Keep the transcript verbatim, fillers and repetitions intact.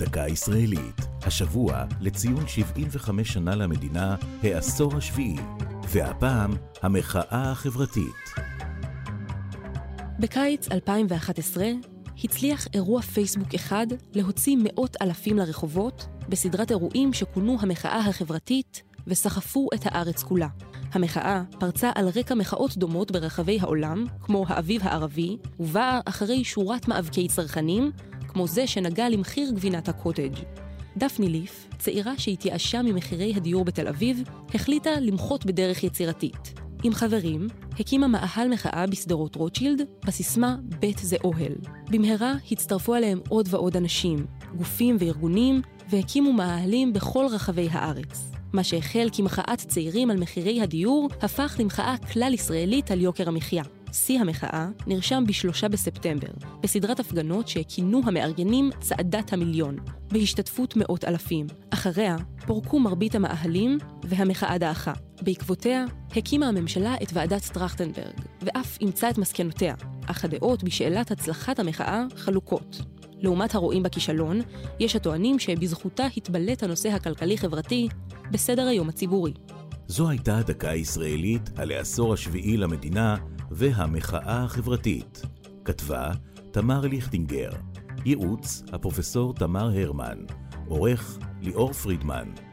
דקה ישראלית, השבוע לציון שבעים וחמש שנה למדינה, העשור השביעי, והפעם המחאה החברתית. בקיץ אלפיים ואחת עשרה הצליח אירוע פייסבוק אחד להוציא מאות אלפים לרחובות בסדרת אירועים שכונו המחאה החברתית וסחפו את הארץ כולה. המחאה פרצה על רקע מחאות דומות ברחבי העולם, כמו האביב הערבי, ובאה אחרי שורת מאבקי צרכנים, כמו זה שנגע למחיר גבינת הקוטג'. דפני ליף, צעירה שהתייאשה ממחירי הדיור בתל אביב, החליטה למחות בדרך יצירתית. עם חברים, הקימה מאהל מחאה בסדרות רוטשילד, בסיסמה בית זה אוהל. במהרה הצטרפו עליהם עוד ועוד אנשים, גופים וארגונים, והקימו מאהלים בכל רחבי הארץ. מה שהחל כמחאת צעירים על מחירי הדיור, הפך למחאה כלל ישראלית על יוקר המחיה. שיא המחאה נרשם בשלושה בספטמבר, בסדרת הפגנות שכינו המארגנים צעדת המיליון, בהשתתפות מאות אלפים. אחריה פורקו מרבית המאהלים והמחאה דעכה. בעקבותיה הקימה הממשלה את ועדת טרכטנברג, ואף אימצה את מסקנותיה, אך הדעות בשאלת הצלחת המחאה חלוקות. לעומת הרואים בכישלון, יש הטוענים שבזכותה התבלט הנושא הכלכלי-חברתי בסדר היום הציבורי. זו הייתה הדקה הישראלית על העשור השביעי למדינה והמחאה החברתית. כתבה תמר ליכטינגר, ייעוץ הפרופסור תמר הרמן, עורך ליאור פרידמן.